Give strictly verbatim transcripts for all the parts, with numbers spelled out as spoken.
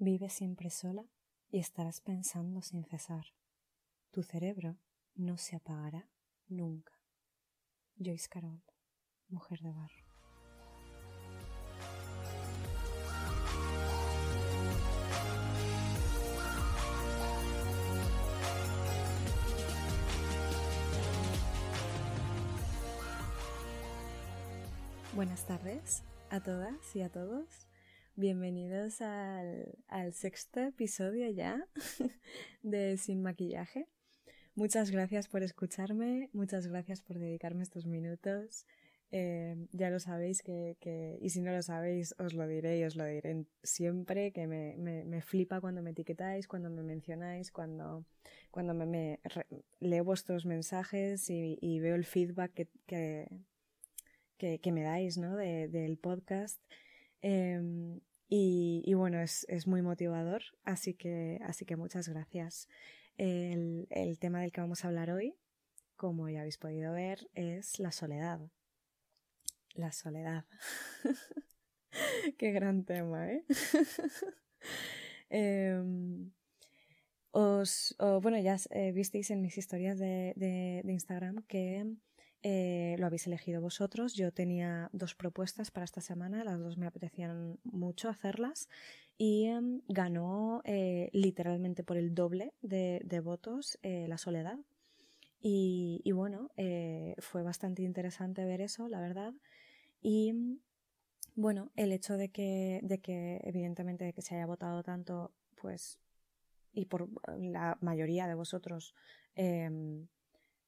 Vive siempre sola y estarás pensando sin cesar. Tu cerebro no se apagará nunca. Joyce Carol, Mujer de Barro. Buenas tardes a todas y a todos. Bienvenidos al, al sexto episodio ya de Sin Maquillaje. Muchas gracias por escucharme, muchas gracias por dedicarme estos minutos. Eh, ya lo sabéis que, que, y si no lo sabéis, os lo diré y os lo diré siempre, que me, me, me flipa cuando me etiquetáis, cuando me mencionáis, cuando, cuando me, me re, leo vuestros mensajes y, y veo el feedback que, que, que, que me dais, ¿no? De, del podcast. Eh, Y, y bueno, es, es muy motivador, así que, así que muchas gracias. El, el tema del que vamos a hablar hoy, como ya habéis podido ver, es la soledad. La soledad. Qué gran tema, ¿eh? eh os, oh, bueno, ya eh, visteis en mis historias de, de, de Instagram que Eh, lo habéis elegido vosotros. Yo tenía dos propuestas para esta semana, las dos me apetecían mucho hacerlas y eh, ganó eh, literalmente por el doble de, de votos eh, la soledad y, y bueno, eh, fue bastante interesante ver eso, la verdad. Y bueno, el hecho de que, de que evidentemente de que se haya votado tanto, pues, y por la mayoría de vosotros, eh,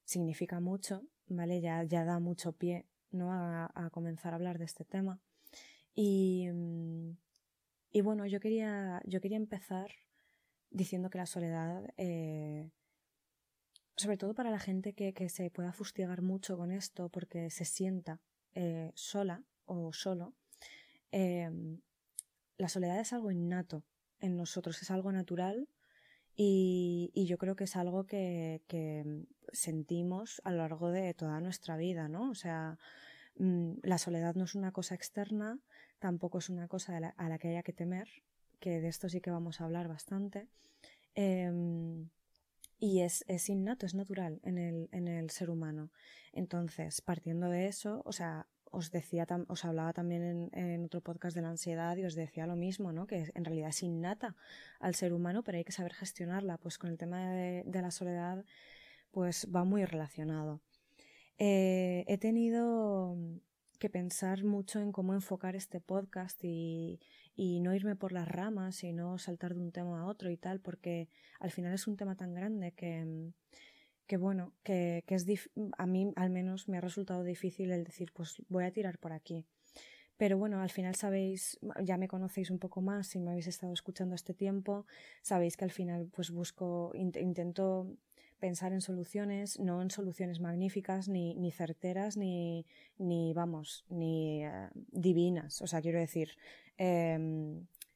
significa mucho, ¿vale? Ya, ya da mucho pie, ¿no? A, a comenzar a hablar de este tema. Y, y bueno, yo quería, yo quería empezar diciendo que la soledad, eh, sobre todo para la gente que, que se pueda fustigar mucho con esto porque se sienta eh, sola o solo, eh, la soledad es algo innato en nosotros, es algo natural. Y, y yo creo que es algo que, que sentimos a lo largo de toda nuestra vida, ¿no? O sea, la soledad no es una cosa externa, tampoco es una cosa a la, a la que haya que temer, que de esto sí que vamos a hablar bastante. Eh, y es, es innato, es natural en el, en el ser humano. Entonces, partiendo de eso, o sea, os decía, os hablaba también en, en otro podcast de la ansiedad y os decía lo mismo, ¿no? Que en realidad es innata al ser humano, pero hay que saber gestionarla. Pues con el tema de, de la soledad, pues va muy relacionado. Eh, he tenido que pensar mucho en cómo enfocar este podcast y, y no irme por las ramas y no saltar de un tema a otro y tal, porque al final es un tema tan grande que... que bueno, que, que es dif- a mí al menos me ha resultado difícil el decir, pues voy a tirar por aquí. Pero bueno, al final sabéis, ya me conocéis un poco más, si me habéis estado escuchando este tiempo, sabéis que al final pues busco, in- intento pensar en soluciones, no en soluciones magníficas, ni, ni certeras, ni, ni vamos, ni eh, divinas. O sea, quiero decir, eh,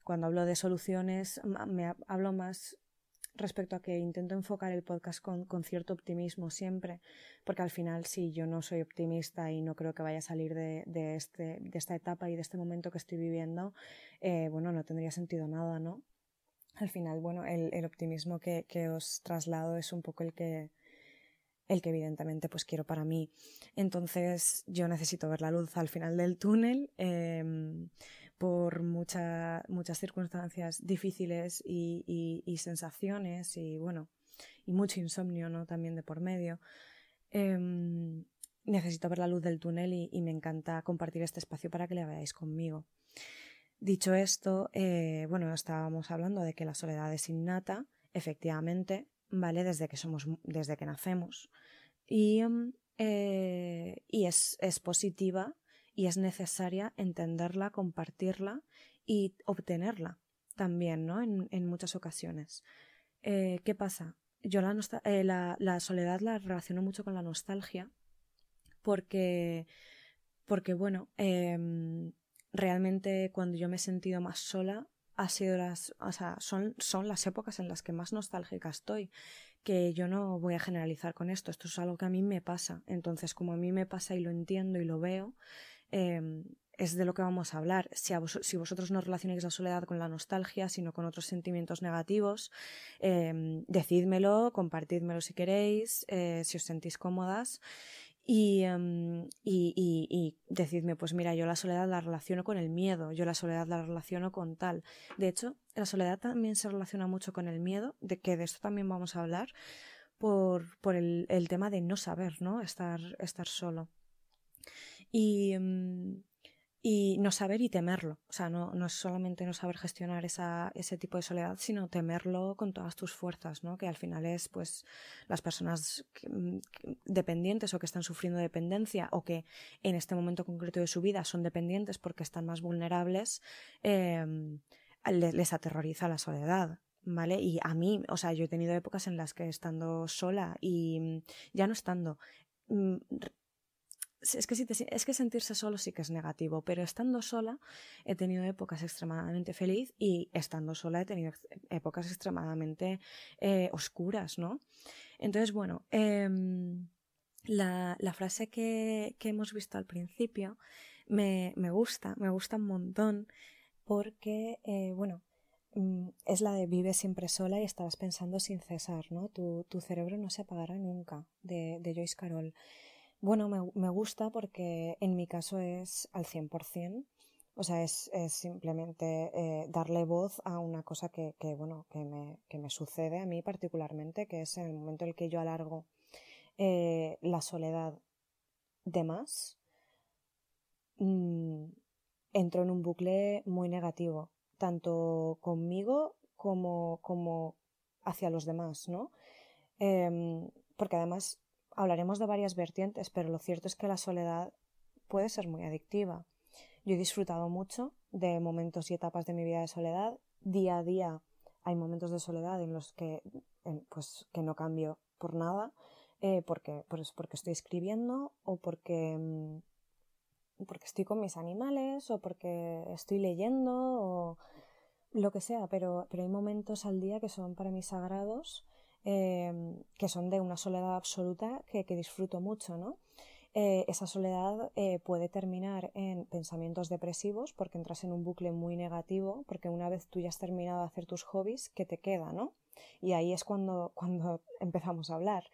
cuando hablo de soluciones, me hablo más... respecto a que intento enfocar el podcast con, con cierto optimismo siempre, porque al final si yo no soy optimista y no creo que vaya a salir de, de, este, de esta etapa y de este momento que estoy viviendo, eh, bueno, no tendría sentido nada, ¿no? Al final, bueno, el, el optimismo que, que os traslado es un poco el que, el que evidentemente pues quiero para mí. Entonces yo necesito ver la luz al final del túnel, eh, por mucha, muchas circunstancias difíciles y, y, y sensaciones y bueno, y mucho insomnio, ¿no? También de por medio. Eh, necesito ver la luz del túnel y, y me encanta compartir este espacio para que le veáis conmigo. Dicho esto, eh, bueno, estábamos hablando de que la soledad es innata, efectivamente, ¿vale? Desde que somos, desde que nacemos. Y, eh, y es, es positiva y es necesaria entenderla, compartirla y obtenerla también, ¿no? En, en muchas ocasiones. Eh, ¿qué pasa? Yo la, nostal- eh, la, la soledad la relaciono mucho con la nostalgia porque, porque bueno, eh, realmente cuando yo me he sentido más sola, ha sido las, o sea, son, son las épocas en las que más nostálgica estoy, que yo no voy a generalizar con esto, esto es algo que a mí me pasa, entonces como a mí me pasa y lo entiendo y lo veo, eh, es de lo que vamos a hablar. Si, a vos, si vosotros no relacionáis la soledad con la nostalgia, sino con otros sentimientos negativos, eh, decídmelo, compartidmelo si queréis, eh, si os sentís cómodas. Y, um, y, y, y decidme, pues mira, yo la soledad la relaciono con el miedo, yo la soledad la relaciono con tal. De hecho, la soledad también se relaciona mucho con el miedo, de que de esto también vamos a hablar, por, por el, el tema de no saber, ¿no? Estar, estar solo. Y, um, y no saber y temerlo. O sea, no, no es solamente no saber gestionar esa, ese tipo de soledad, sino temerlo con todas tus fuerzas, ¿no? Que al final es, pues, las personas que, que, dependientes o que están sufriendo dependencia o que en este momento concreto de su vida son dependientes porque están más vulnerables, eh, les, les aterroriza la soledad. ¿Vale? Y a mí, o sea, yo he tenido épocas en las que estando sola y ya no estando, es que, si te, es que sentirse solo sí que es negativo, pero estando sola he tenido épocas extremadamente feliz y estando sola he tenido épocas extremadamente eh, oscuras, ¿no? Entonces, bueno, eh, la, la frase que, que hemos visto al principio me, me gusta, me gusta un montón porque, eh, bueno, es la de vive siempre sola y estarás pensando sin cesar, ¿no? Tu, tu cerebro no se apagará nunca, de, de Joyce Carol. Bueno, me, me gusta porque en mi caso es al cien por ciento, o sea, es, es simplemente eh, darle voz a una cosa que, que bueno, que me, que me sucede a mí particularmente, que es en el momento en el que yo alargo eh, la soledad de más, mmm, entro en un bucle muy negativo, tanto conmigo como, como hacia los demás, ¿no? Eh, porque además hablaremos de varias vertientes, pero lo cierto es que la soledad puede ser muy adictiva. Yo he disfrutado mucho de momentos y etapas de mi vida de soledad. Día a día hay momentos de soledad en los que, en, pues, que no cambio por nada, eh, porque, pues, porque estoy escribiendo o porque... Mmm, porque estoy con mis animales o porque estoy leyendo o lo que sea, pero, pero hay momentos al día que son para mí sagrados, eh, que son de una soledad absoluta que, que disfruto mucho, ¿no? Eh, esa soledad eh, puede terminar en pensamientos depresivos porque entras en un bucle muy negativo, porque una vez tú ya has terminado de hacer tus hobbies, ¿qué te queda, no? Y ahí es cuando, cuando empezamos a hablar.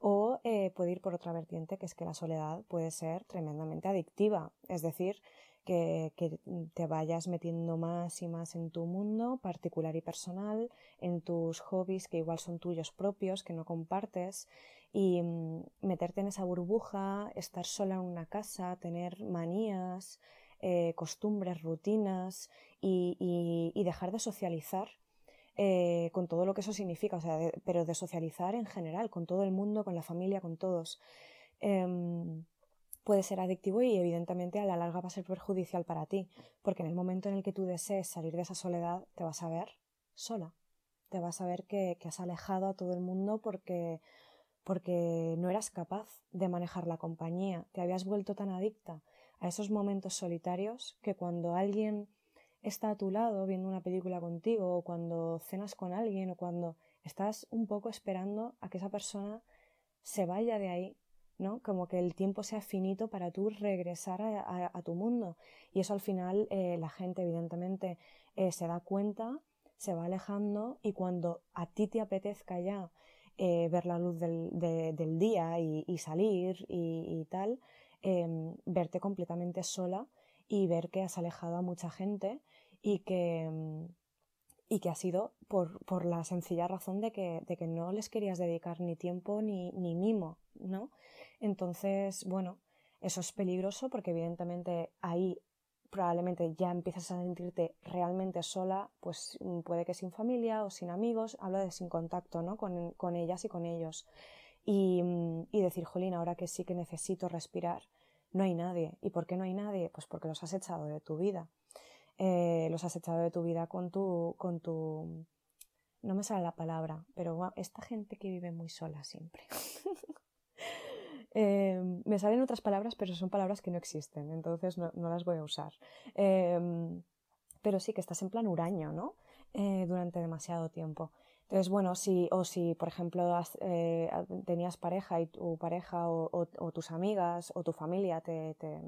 O eh, puede ir por otra vertiente, que es que la soledad puede ser tremendamente adictiva, es decir, que, que te vayas metiendo más y más en tu mundo particular y personal, en tus hobbies que igual son tuyos propios, que no compartes, y mm, meterte en esa burbuja, estar sola en una casa, tener manías, eh, costumbres, rutinas y, y, y dejar de socializar. Eh, con todo lo que eso significa, o sea, de, pero de socializar en general, con todo el mundo, con la familia, con todos. Eh, puede ser adictivo y evidentemente a la larga va a ser perjudicial para ti, porque en el momento en el que tú desees salir de esa soledad te vas a ver sola, te vas a ver que, que has alejado a todo el mundo porque, porque no eras capaz de manejar la compañía, te habías vuelto tan adicta a esos momentos solitarios que cuando alguien está a tu lado viendo una película contigo o cuando cenas con alguien o cuando estás un poco esperando a que esa persona se vaya de ahí, ¿no? Como que el tiempo sea finito para tú regresar a, a, a tu mundo. Y eso al final eh, la gente evidentemente eh, se da cuenta, se va alejando y cuando a ti te apetezca ya eh, ver la luz del, de, del día y, y salir y, y tal, eh, verte completamente sola y ver que has alejado a mucha gente y que, y que ha sido por, por la sencilla razón de que, de que no les querías dedicar ni tiempo ni, ni mimo, ¿no? Entonces, bueno, eso es peligroso porque evidentemente ahí probablemente ya empiezas a sentirte realmente sola, pues puede que sin familia o sin amigos, hablo de sin contacto, ¿no? Con, con ellas y con ellos. Y, y decir, jolín, ahora que sí que necesito respirar, no hay nadie. ¿Y por qué no hay nadie? Pues porque los has echado de tu vida. Eh, los has echado de tu vida con tu, con tu... No me sale la palabra, pero wow, esta gente que vive muy sola siempre. eh, me salen otras palabras, pero son palabras que no existen, entonces no, no las voy a usar. Eh, pero sí que estás en plan huraño, ¿no? Eh, durante demasiado tiempo. Entonces, bueno, si, o si, por ejemplo, has, eh, tenías pareja y tu pareja o, o, o tus amigas o tu familia te, te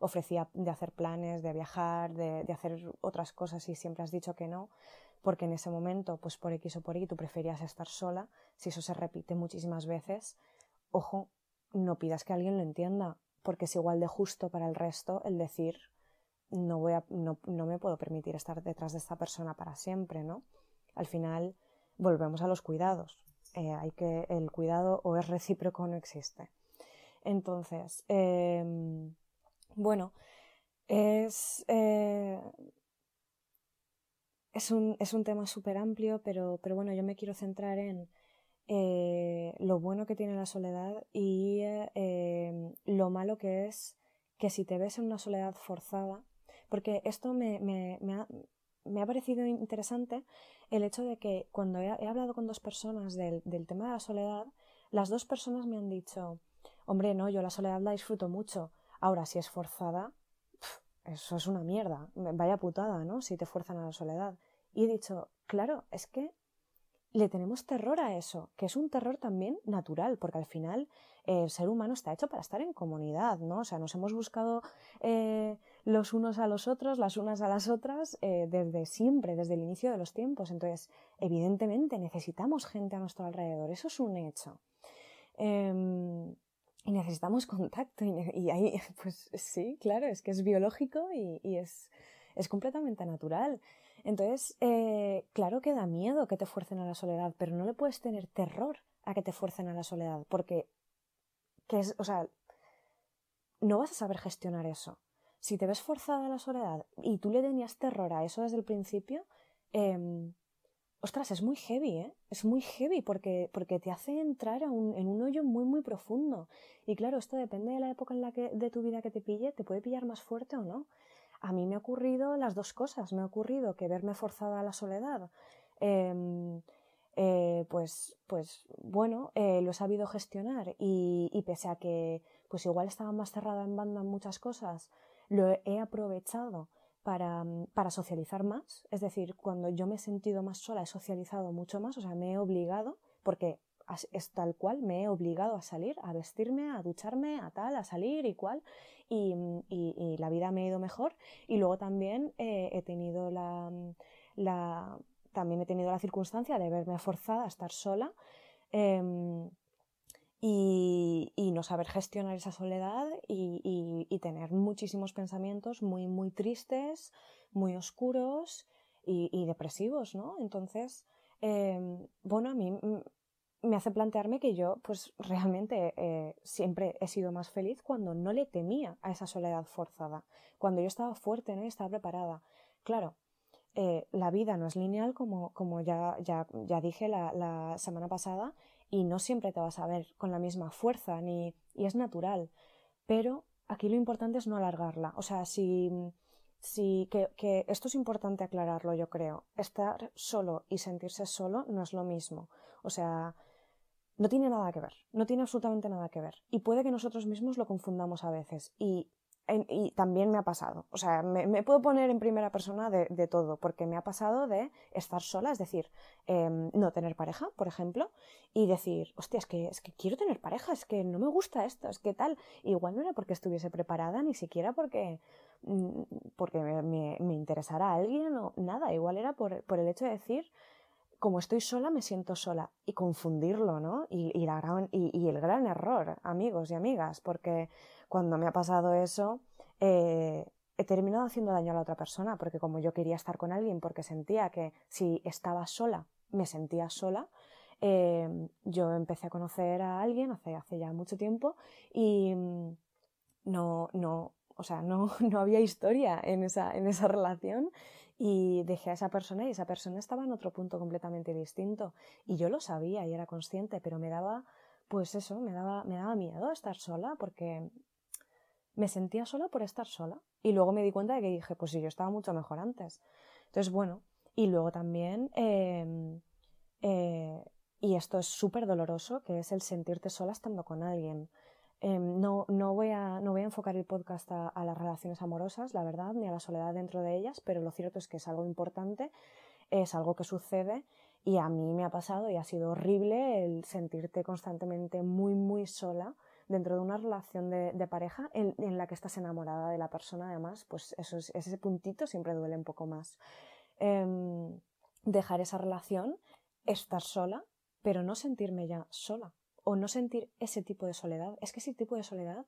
ofrecía de hacer planes, de viajar, de, de hacer otras cosas y siempre has dicho que no, porque en ese momento, pues por X o por Y, tú preferías estar sola. Si eso se repite muchísimas veces, ojo, no pidas que alguien lo entienda, porque es igual de justo para el resto el decir no, voy a, no, no me puedo permitir estar detrás de esta persona para siempre, ¿no? Al final volvemos a los cuidados. Eh, hay que, el cuidado o es recíproco o no existe. Entonces, eh, bueno, es, eh, es, un, es un tema súper amplio, pero, pero bueno, yo me quiero centrar en eh, lo bueno que tiene la soledad y eh, lo malo que es que si te ves en una soledad forzada, porque esto me, me, me ha... Me ha parecido interesante el hecho de que cuando he, he hablado con dos personas del, del tema de la soledad, las dos personas me han dicho, hombre, no, yo la soledad la disfruto mucho. Ahora, si es forzada, pff, eso es una mierda, vaya putada, ¿no? Si te fuerzan a la soledad. Y he dicho, claro, es que le tenemos terror a eso, que es un terror también natural, porque al final eh, el ser humano está hecho para estar en comunidad, ¿no? O sea, nos hemos buscado eh, los unos a los otros, las unas a las otras, eh, desde siempre, desde el inicio de los tiempos. Entonces, evidentemente, necesitamos gente a nuestro alrededor, eso es un hecho. Eh, y necesitamos contacto, y, y ahí, pues sí, claro, es que es biológico y, y es, es completamente natural. Entonces, eh, claro que da miedo que te fuercen a la soledad, pero no le puedes tener terror a que te fuercen a la soledad, porque que es, o sea, no vas a saber gestionar eso. Si te ves forzada a la soledad y tú le tenías terror a eso desde el principio, eh, ostras, es muy heavy, ¿eh? Es muy heavy porque, porque te hace entrar a un, en un hoyo muy, muy profundo. Y claro, esto depende de la época en la que, de tu vida que te pille, te puede pillar más fuerte o no. A mí me ha ocurrido las dos cosas. Me ha ocurrido que verme forzada a la soledad, eh, eh, pues, pues bueno, eh, lo he sabido gestionar y, y pese a que pues igual estaba más cerrada en banda en muchas cosas, lo he aprovechado para, para socializar más. Es decir, cuando yo me he sentido más sola he socializado mucho más, o sea, me he obligado, porque es tal cual, me he obligado a salir, a vestirme, a ducharme, a tal, a salir y cual, y, y, y la vida me ha ido mejor. Y luego también eh, he tenido la, la también he tenido la circunstancia de verme forzada a estar sola eh, y, y no saber gestionar esa soledad y, y, y tener muchísimos pensamientos muy, muy tristes, muy oscuros y, y depresivos, ¿no? Entonces, eh, bueno, a mí me hace plantearme que yo, pues realmente eh, siempre he sido más feliz cuando no le temía a esa soledad forzada, cuando yo estaba fuerte, ¿no? Y estaba preparada. Claro, eh, la vida no es lineal, como, como ya, ya, ya dije la, la semana pasada, y no siempre te vas a ver con la misma fuerza, ni, y es natural. Pero aquí lo importante es no alargarla. O sea, si, si que, que esto es importante aclararlo, yo creo. Estar solo y sentirse solo no es lo mismo. O sea, no tiene nada que ver, no tiene absolutamente nada que ver. Y puede que nosotros mismos lo confundamos a veces. Y, en, y también me ha pasado. O sea, me, me puedo poner en primera persona de, de todo, porque me ha pasado de estar sola, es decir, eh, no tener pareja, por ejemplo, y decir, hostia, es que, es que quiero tener pareja, es que no me gusta esto, es que tal. Y igual no era porque estuviese preparada, ni siquiera porque, porque me, me, me interesara a alguien o nada. Igual era por, por el hecho de decir, como estoy sola, me siento sola. Y confundirlo, ¿no? Y, y, la gran, y, y el gran error, amigos y amigas, porque cuando me ha pasado eso, eh, he terminado haciendo daño a la otra persona, porque como yo quería estar con alguien, porque sentía que si estaba sola, me sentía sola, eh, yo empecé a conocer a alguien hace, hace ya mucho tiempo y no, no, o sea, no, no había historia en esa, en esa relación. Y dejé a esa persona y esa persona estaba en otro punto completamente distinto. Y yo lo sabía y era consciente, pero me daba, pues eso, me daba, me daba miedo estar sola porque me sentía sola por estar sola. Y luego me di cuenta de que dije, pues sí, yo estaba mucho mejor antes. Entonces, bueno, y luego también, eh, eh, y esto es súper doloroso, que es el sentirte sola estando con alguien. Eh, no, no, voy a, no voy a enfocar el podcast a, a las relaciones amorosas, la verdad, ni a la soledad dentro de ellas, pero lo cierto es que es algo importante, es algo que sucede y a mí me ha pasado y ha sido horrible el sentirte constantemente muy, muy sola dentro de una relación de, de pareja en, en la que estás enamorada de la persona, además, pues eso es, ese puntito siempre duele un poco más. Eh, dejar esa relación, estar sola, pero no sentirme ya sola o no sentir ese tipo de soledad. Es que ese tipo de soledad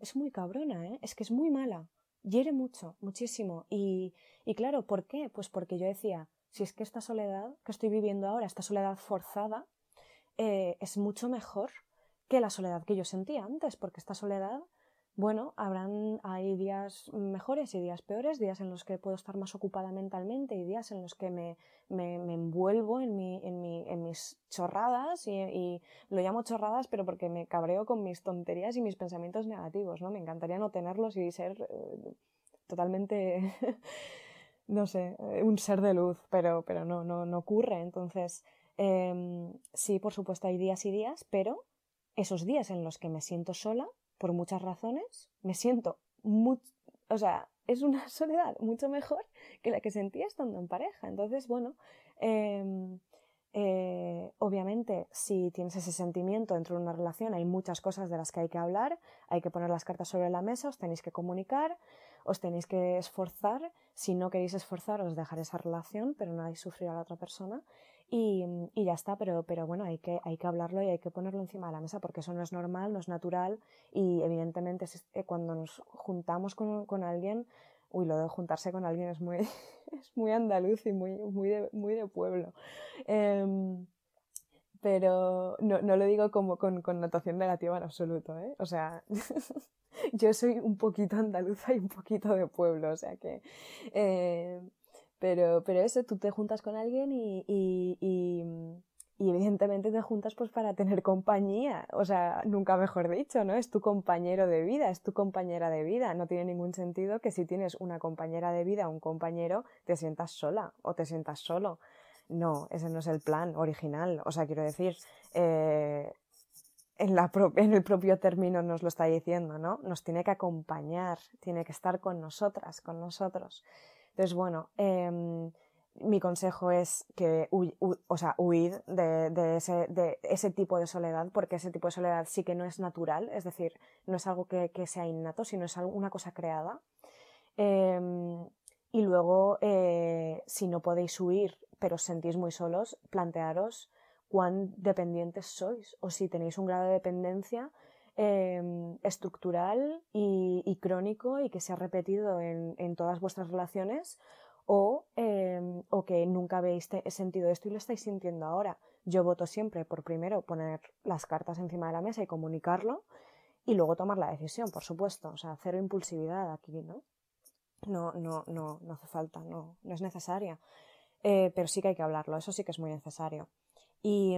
es muy cabrona, ¿eh? Es que es muy mala, hiere mucho, muchísimo. Y, y claro, ¿por qué? Pues porque yo decía, si es que esta soledad que estoy viviendo ahora, esta soledad forzada, eh, es mucho mejor que la soledad que yo sentía antes, porque esta soledad, bueno, habrán, hay días mejores y días peores, días en los que puedo estar más ocupada mentalmente y días en los que me, me, me envuelvo en, mi, en, mi, en mis chorradas y, y lo llamo chorradas, pero porque me cabreo con mis tonterías y mis pensamientos negativos, ¿no? Me encantaría no tenerlos y ser eh, totalmente, no sé, un ser de luz, pero, pero no, no, no ocurre. Entonces, eh, sí, por supuesto, hay días y días, pero esos días en los que me siento sola, por muchas razones, me siento muy, o sea, es una soledad mucho mejor que la que sentía estando en pareja. Entonces, bueno, eh, eh, obviamente si tienes ese sentimiento dentro de una relación, hay muchas cosas de las que hay que hablar, hay que poner las cartas sobre la mesa, os tenéis que comunicar, os tenéis que esforzar. Si no queréis esforzaros, dejar esa relación, pero no hagáis sufrir a la otra persona. Y, y ya está, pero, pero bueno, hay que, hay que hablarlo y hay que ponerlo encima de la mesa, porque eso no es normal, no es natural, y evidentemente cuando nos juntamos con, con alguien, uy, lo de juntarse con alguien es muy, es muy andaluz y muy, muy, de, muy de pueblo. Eh, pero no, no lo digo como con connotación negativa en absoluto, ¿eh? O sea, yo soy un poquito andaluza y un poquito de pueblo, o sea que... Eh, Pero, pero eso, tú te juntas con alguien y, y, y, y evidentemente te juntas pues para tener compañía, o sea, nunca mejor dicho, ¿no? Es tu compañero de vida, es tu compañera de vida. No tiene ningún sentido que si tienes una compañera de vida o un compañero te sientas sola o te sientas solo. No, ese no es el plan original. O sea, quiero decir, eh, en, la pro- en el propio término nos lo está diciendo, ¿no? Nos tiene que acompañar, tiene que estar con nosotras, con nosotros. Entonces, bueno, eh, mi consejo es que huy, hu, o sea, huid de, de, ese, de ese tipo de soledad, porque ese tipo de soledad sí que no es natural, es decir, no es algo que, que sea innato, sino es una cosa creada. Eh, y luego, eh, si no podéis huir, pero os sentís muy solos, plantearos cuán dependientes sois o si tenéis un grado de dependencia Eh, estructural y, y crónico y que se ha repetido en, en todas vuestras relaciones o, eh, o que nunca habéis te- sentido esto y lo estáis sintiendo ahora. Yo voto siempre por primero poner las cartas encima de la mesa y comunicarlo y luego tomar la decisión, por supuesto. O sea, cero impulsividad aquí, ¿no? No, no, no, no hace falta, no, no es necesaria. Eh, pero sí que hay que hablarlo, eso sí que es muy necesario. Y,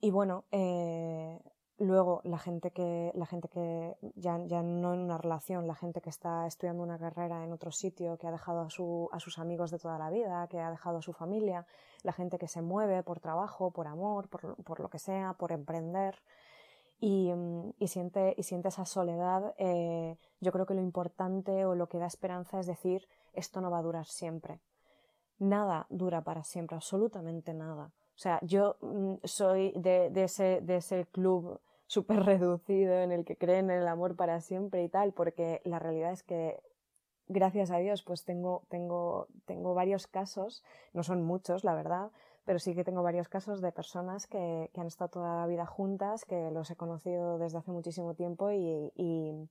y bueno... Eh, Luego, la gente que, la gente que ya, ya no en una relación, la gente que está estudiando una carrera en otro sitio, que ha dejado a, su, a sus amigos de toda la vida, que ha dejado a su familia, la gente que se mueve por trabajo, por amor, por, por lo que sea, por emprender, y, y, siente, y siente esa soledad, eh, yo creo que lo importante o lo que da esperanza es decir, esto no va a durar siempre. Nada dura para siempre, absolutamente nada. O sea, yo soy de, de, ese, de ese club súper reducido en el que creen en el amor para siempre y tal, porque la realidad es que, gracias a Dios, pues tengo, tengo, tengo varios casos, no son muchos, la verdad, pero sí que tengo varios casos de personas que, que han estado toda la vida juntas, que los he conocido desde hace muchísimo tiempo y, y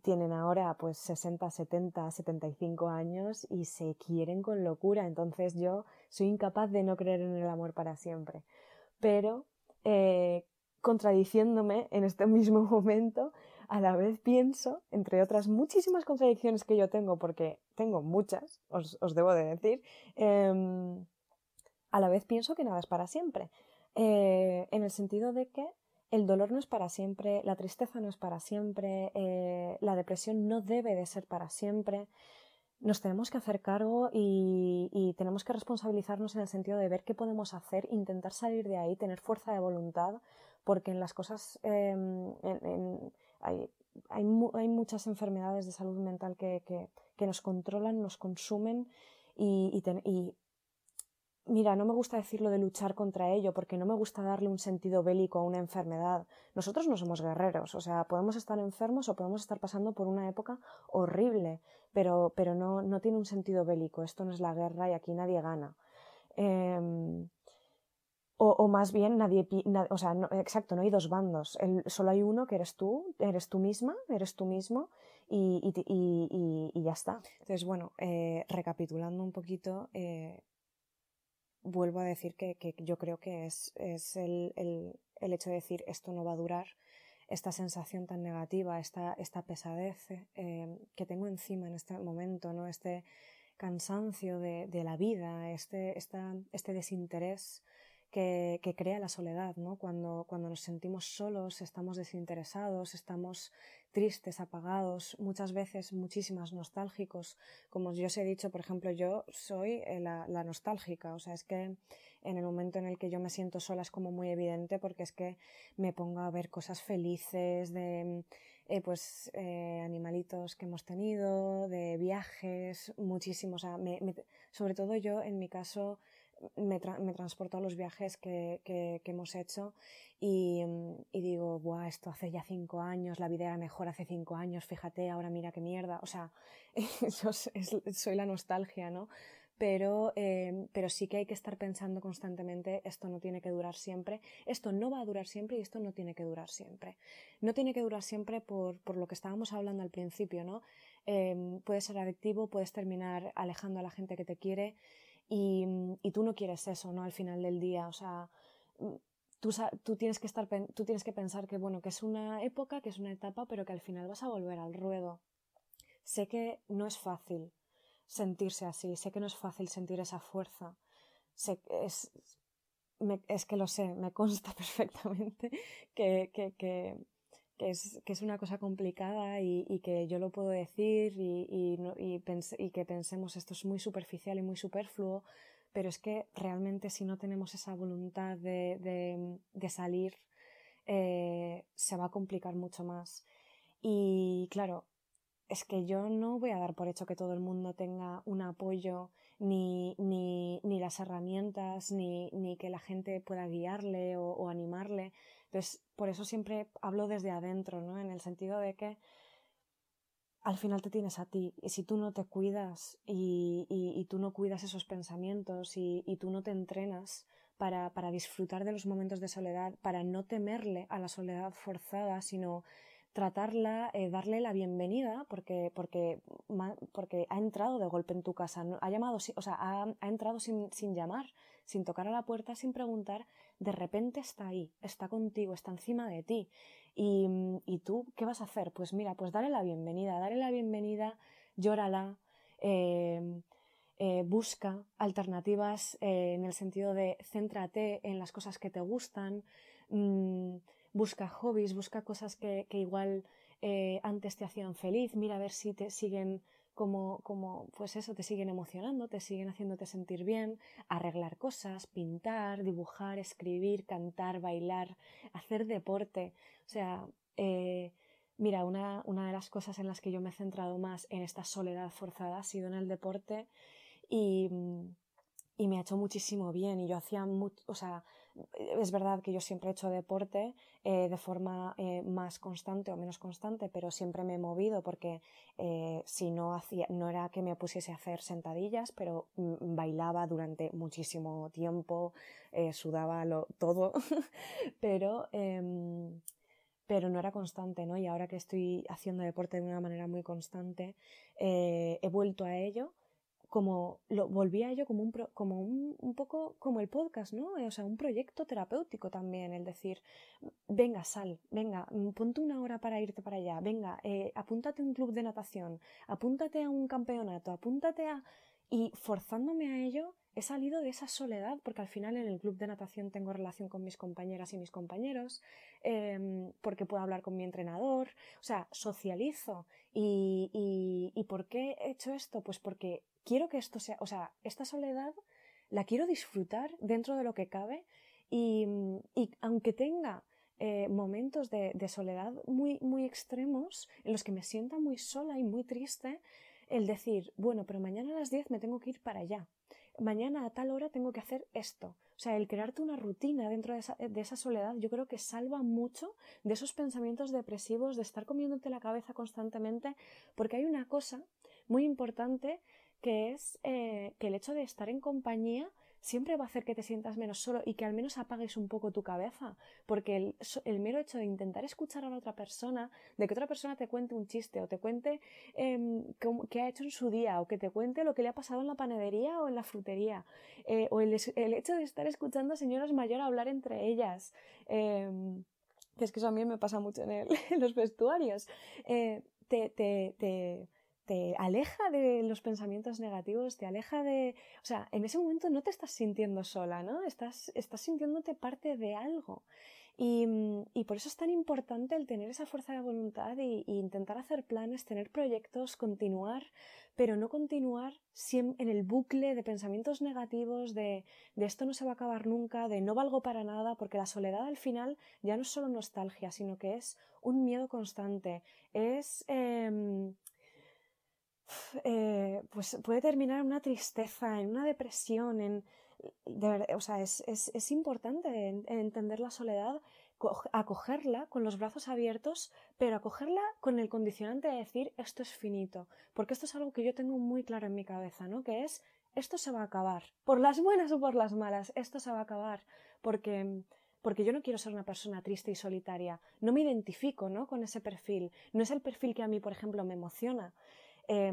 tienen ahora pues sesenta, setenta, setenta y cinco años y se quieren con locura. Entonces yo soy incapaz de no creer en el amor para siempre. Pero... Eh, contradiciéndome en este mismo momento, a la vez pienso, entre otras muchísimas contradicciones que yo tengo, porque tengo muchas, os, os debo de decir, eh, a la vez pienso que nada es para siempre, eh, en el sentido de que el dolor no es para siempre, la tristeza no es para siempre, eh, la depresión no debe de ser para siempre. Nos tenemos que hacer cargo y, y tenemos que responsabilizarnos en el sentido de ver qué podemos hacer, intentar salir de ahí, tener fuerza de voluntad, porque en las cosas eh, en, en, hay, hay, mu- hay muchas enfermedades de salud mental que, que, que nos controlan, nos consumen y, y, ten- y Mira, no me gusta decirlo de luchar contra ello porque no me gusta darle un sentido bélico a una enfermedad. Nosotros no somos guerreros, o sea, podemos estar enfermos o podemos estar pasando por una época horrible, pero, pero no, no tiene un sentido bélico. Esto no es la guerra y aquí nadie gana. Eh, o, o más bien, nadie, na, o sea, no, exacto, no hay dos bandos. El, solo hay uno que eres tú, eres tú misma, eres tú mismo. Y, y, y, y ya está. Entonces, bueno, eh, recapitulando un poquito, eh, vuelvo a decir que, que yo creo que es, es el, el, el hecho de decir esto no va a durar, esta sensación tan negativa, esta, esta pesadez eh, que tengo encima en este momento, ¿no? Este cansancio de, de la vida, este, esta, este desinterés que, que crea la soledad, ¿no? Cuando, cuando nos sentimos solos, estamos desinteresados, estamos tristes, apagados, muchas veces, muchísimas, nostálgicos. Como yo os he dicho, por ejemplo, yo soy la, la nostálgica, o sea, es que en el momento en el que yo me siento sola es como muy evidente porque es que me pongo a ver cosas felices de eh, pues eh, animalitos que hemos tenido, de viajes, muchísimos, o sea, me, me, sobre todo yo en mi caso me, tra- me transporto a los viajes que, que, que hemos hecho y, y digo, buah, esto hace ya cinco años, la vida era mejor hace cinco años, fíjate, ahora mira qué mierda, o sea, yo soy la nostalgia, ¿no? Pero, eh, pero sí que hay que estar pensando constantemente, esto no tiene que durar siempre, esto no va a durar siempre y esto no tiene que durar siempre. No tiene que durar siempre por, por lo que estábamos hablando al principio, ¿no? Eh, puedes ser adictivo, puedes terminar alejando a la gente que te quiere y, y tú no quieres eso, ¿no? Al final del día, o sea, tú, tú, tienes que estar, tú tienes que pensar que, bueno, que es una época, que es una etapa, pero que al final vas a volver al ruedo. Sé que no es fácil sentirse así, sé que no es fácil sentir esa fuerza, sé, es, me, es que lo sé, me consta perfectamente que, que, que, que, es, que es una cosa complicada y, y que yo lo puedo decir y, y, no, y, pense, y que pensemos esto es muy superficial y muy superfluo, pero es que realmente si no tenemos esa voluntad de, de, de salir eh, se va a complicar mucho más. Y claro, es que yo no voy a dar por hecho que todo el mundo tenga un apoyo, ni, ni, ni las herramientas, ni, ni que la gente pueda guiarle o, o animarle. Entonces, por eso siempre hablo desde adentro, ¿no? En el sentido de que al final te tienes a ti. Y si tú no te cuidas y, y, y tú no cuidas esos pensamientos y, y tú no te entrenas para, para disfrutar de los momentos de soledad, para no temerle a la soledad forzada, sino tratarla, eh, darle la bienvenida porque, porque, ma, porque ha entrado de golpe en tu casa, no, ha llamado, o sea, ha, ha entrado sin, sin llamar, sin tocar a la puerta, sin preguntar, de repente está ahí, está contigo, está encima de ti. Y, y tú, ¿qué vas a hacer? Pues mira, pues dale la bienvenida, dale la bienvenida, llórala, eh, eh, busca alternativas eh, en el sentido de céntrate en las cosas que te gustan, mmm, busca hobbies, busca cosas que, que igual eh, antes te hacían feliz, mira a ver si te siguen como, como, pues eso, te siguen emocionando, te siguen haciéndote sentir bien, arreglar cosas, pintar, dibujar, escribir, cantar, bailar, hacer deporte. O sea, eh, mira, una, una de las cosas en las que yo me he centrado más en esta soledad forzada ha sido en el deporte y, y me ha hecho muchísimo bien y yo hacía mucho, o sea, es verdad que yo siempre he hecho deporte eh, de forma eh, más constante o menos constante, pero siempre me he movido porque eh, si no hacía, no era que me pusiese a hacer sentadillas, pero m- bailaba durante muchísimo tiempo, eh, sudaba lo, todo, pero, eh, pero no era constante, ¿no? Y ahora que estoy haciendo deporte de una manera muy constante, eh, he vuelto a ello. Como lo volví a ello como un pro, como un, un poco como el podcast, ¿no? O sea, un proyecto terapéutico también, el decir, venga, sal, venga, ponte una hora para irte para allá, venga, eh, apúntate a un club de natación, apúntate a un campeonato, apúntate a... Y forzándome a ello, he salido de esa soledad, porque al final en el club de natación tengo relación con mis compañeras y mis compañeros, eh, porque puedo hablar con mi entrenador, o sea, socializo. Y, y, ¿Y por qué he hecho esto? Pues porque quiero que esto sea, o sea, esta soledad la quiero disfrutar dentro de lo que cabe y, y aunque tenga eh, momentos de, de soledad muy, muy extremos en los que me sienta muy sola y muy triste, el decir, bueno, pero mañana a las diez me tengo que ir para allá. mañana a tal hora tengo que hacer esto. O sea, el crearte una rutina dentro de esa, de esa soledad, yo creo que salva mucho de esos pensamientos depresivos, de estar comiéndote la cabeza constantemente, porque hay una cosa muy importante que es eh, que el hecho de estar en compañía siempre va a hacer que te sientas menos solo y que al menos apagues un poco tu cabeza, porque el, el mero hecho de intentar escuchar a la otra persona, de que otra persona te cuente un chiste o te cuente eh, qué ha hecho en su día, o que te cuente lo que le ha pasado en la panadería o en la frutería, eh, o el, el hecho de estar escuchando a señoras mayores hablar entre ellas, eh, que es que eso a mí me pasa mucho en, el, en los vestuarios, eh, te... te, te te aleja de los pensamientos negativos, te aleja de... O sea, en ese momento no te estás sintiendo sola, ¿no? Estás, estás sintiéndote parte de algo. Y, y por eso es tan importante el tener esa fuerza de voluntad e intentar hacer planes, tener proyectos, continuar, pero no continuar en el bucle de pensamientos negativos, de, de esto no se va a acabar nunca, de no valgo para nada, porque la soledad al final ya no es solo nostalgia, sino que es un miedo constante. Es... Eh, Eh, pues puede terminar en una tristeza, en una depresión, en, de verdad, o sea, es, es, es importante en, en entender la soledad, acogerla con los brazos abiertos, pero acogerla con el condicionante de decir esto es finito, porque esto es algo que yo tengo muy claro en mi cabeza, ¿no? Que es, esto se va a acabar, por las buenas o por las malas, esto se va a acabar, porque... Porque yo no quiero ser una persona triste y solitaria, no me identifico, ¿no?, con ese perfil, no es el perfil que a mí, por ejemplo, me emociona. Eh,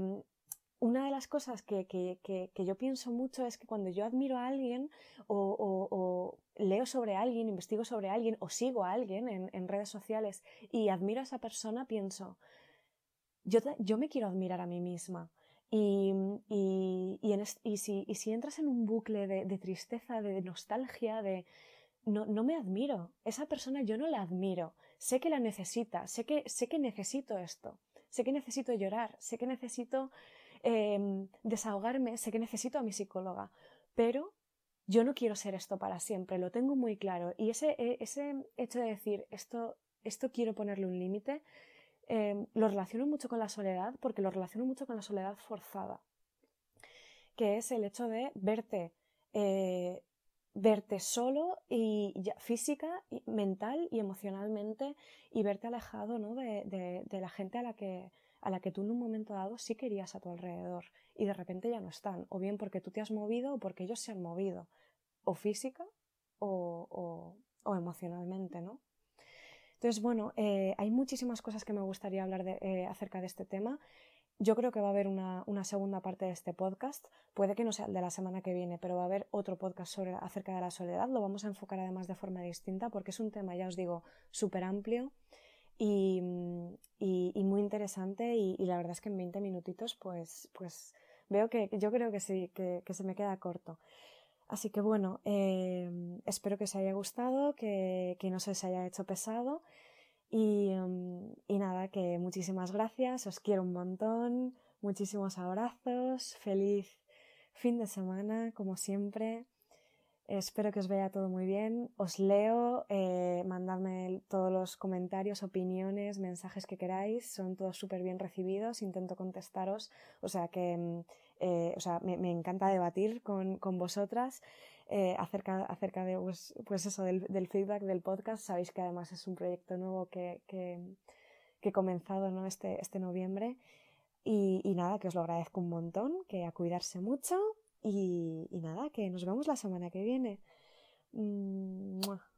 una de las cosas que, que, que, que yo pienso mucho es que cuando yo admiro a alguien o, o, o leo sobre alguien, investigo sobre alguien o sigo a alguien en, en redes sociales y admiro a esa persona, pienso, yo, yo me quiero admirar a mí misma. Y, y, y, en es, y, si, y si entras en un bucle de, de tristeza, de nostalgia, de... No, no me admiro, esa persona yo no la admiro, sé que la necesita, sé que, sé que necesito esto, sé que necesito llorar, sé que necesito eh, desahogarme, sé que necesito a mi psicóloga, pero yo no quiero ser esto para siempre, lo tengo muy claro, y ese, ese hecho de decir esto, esto quiero ponerle un límite, eh, lo relaciono mucho con la soledad, porque lo relaciono mucho con la soledad forzada, que es el hecho de verte... Eh, verte solo y ya, física, y mental y emocionalmente, y verte alejado, ¿no?, de, de, de la gente a la que, a la que tú en un momento dado sí querías a tu alrededor y de repente ya no están, o bien porque tú te has movido o porque ellos se han movido, o física o, o, o emocionalmente, ¿no? Entonces, bueno, eh, hay muchísimas cosas que me gustaría hablar de, eh, acerca de este tema. Yo creo que va a haber una, una segunda parte de este podcast, puede que no sea el de la semana que viene, pero va a haber otro podcast sobre, acerca de la soledad, lo vamos a enfocar además de forma distinta porque es un tema, ya os digo, súper amplio y, y, y muy interesante y, y la verdad es que en veinte minutitos pues, pues veo que yo creo que sí, que, que se me queda corto. Así que bueno, eh, espero que os haya gustado, que, que no se os haya hecho pesado. Y, y nada, que muchísimas gracias, os quiero un montón, muchísimos abrazos, feliz fin de semana, como siempre. Espero que os vaya todo muy bien, os leo, eh, mandadme todos los comentarios, opiniones, mensajes que queráis, son todos súper bien recibidos, intento contestaros, o sea que eh, o sea, me, me encanta debatir con, con vosotras eh, acerca, acerca de pues, pues eso, del, del feedback del podcast. Sabéis que además es un proyecto nuevo que, que, que he comenzado, ¿no?, este, este noviembre y, y nada, que os lo agradezco un montón, que a cuidarse mucho. Y, y nada, que nos vemos la semana que viene. Mua.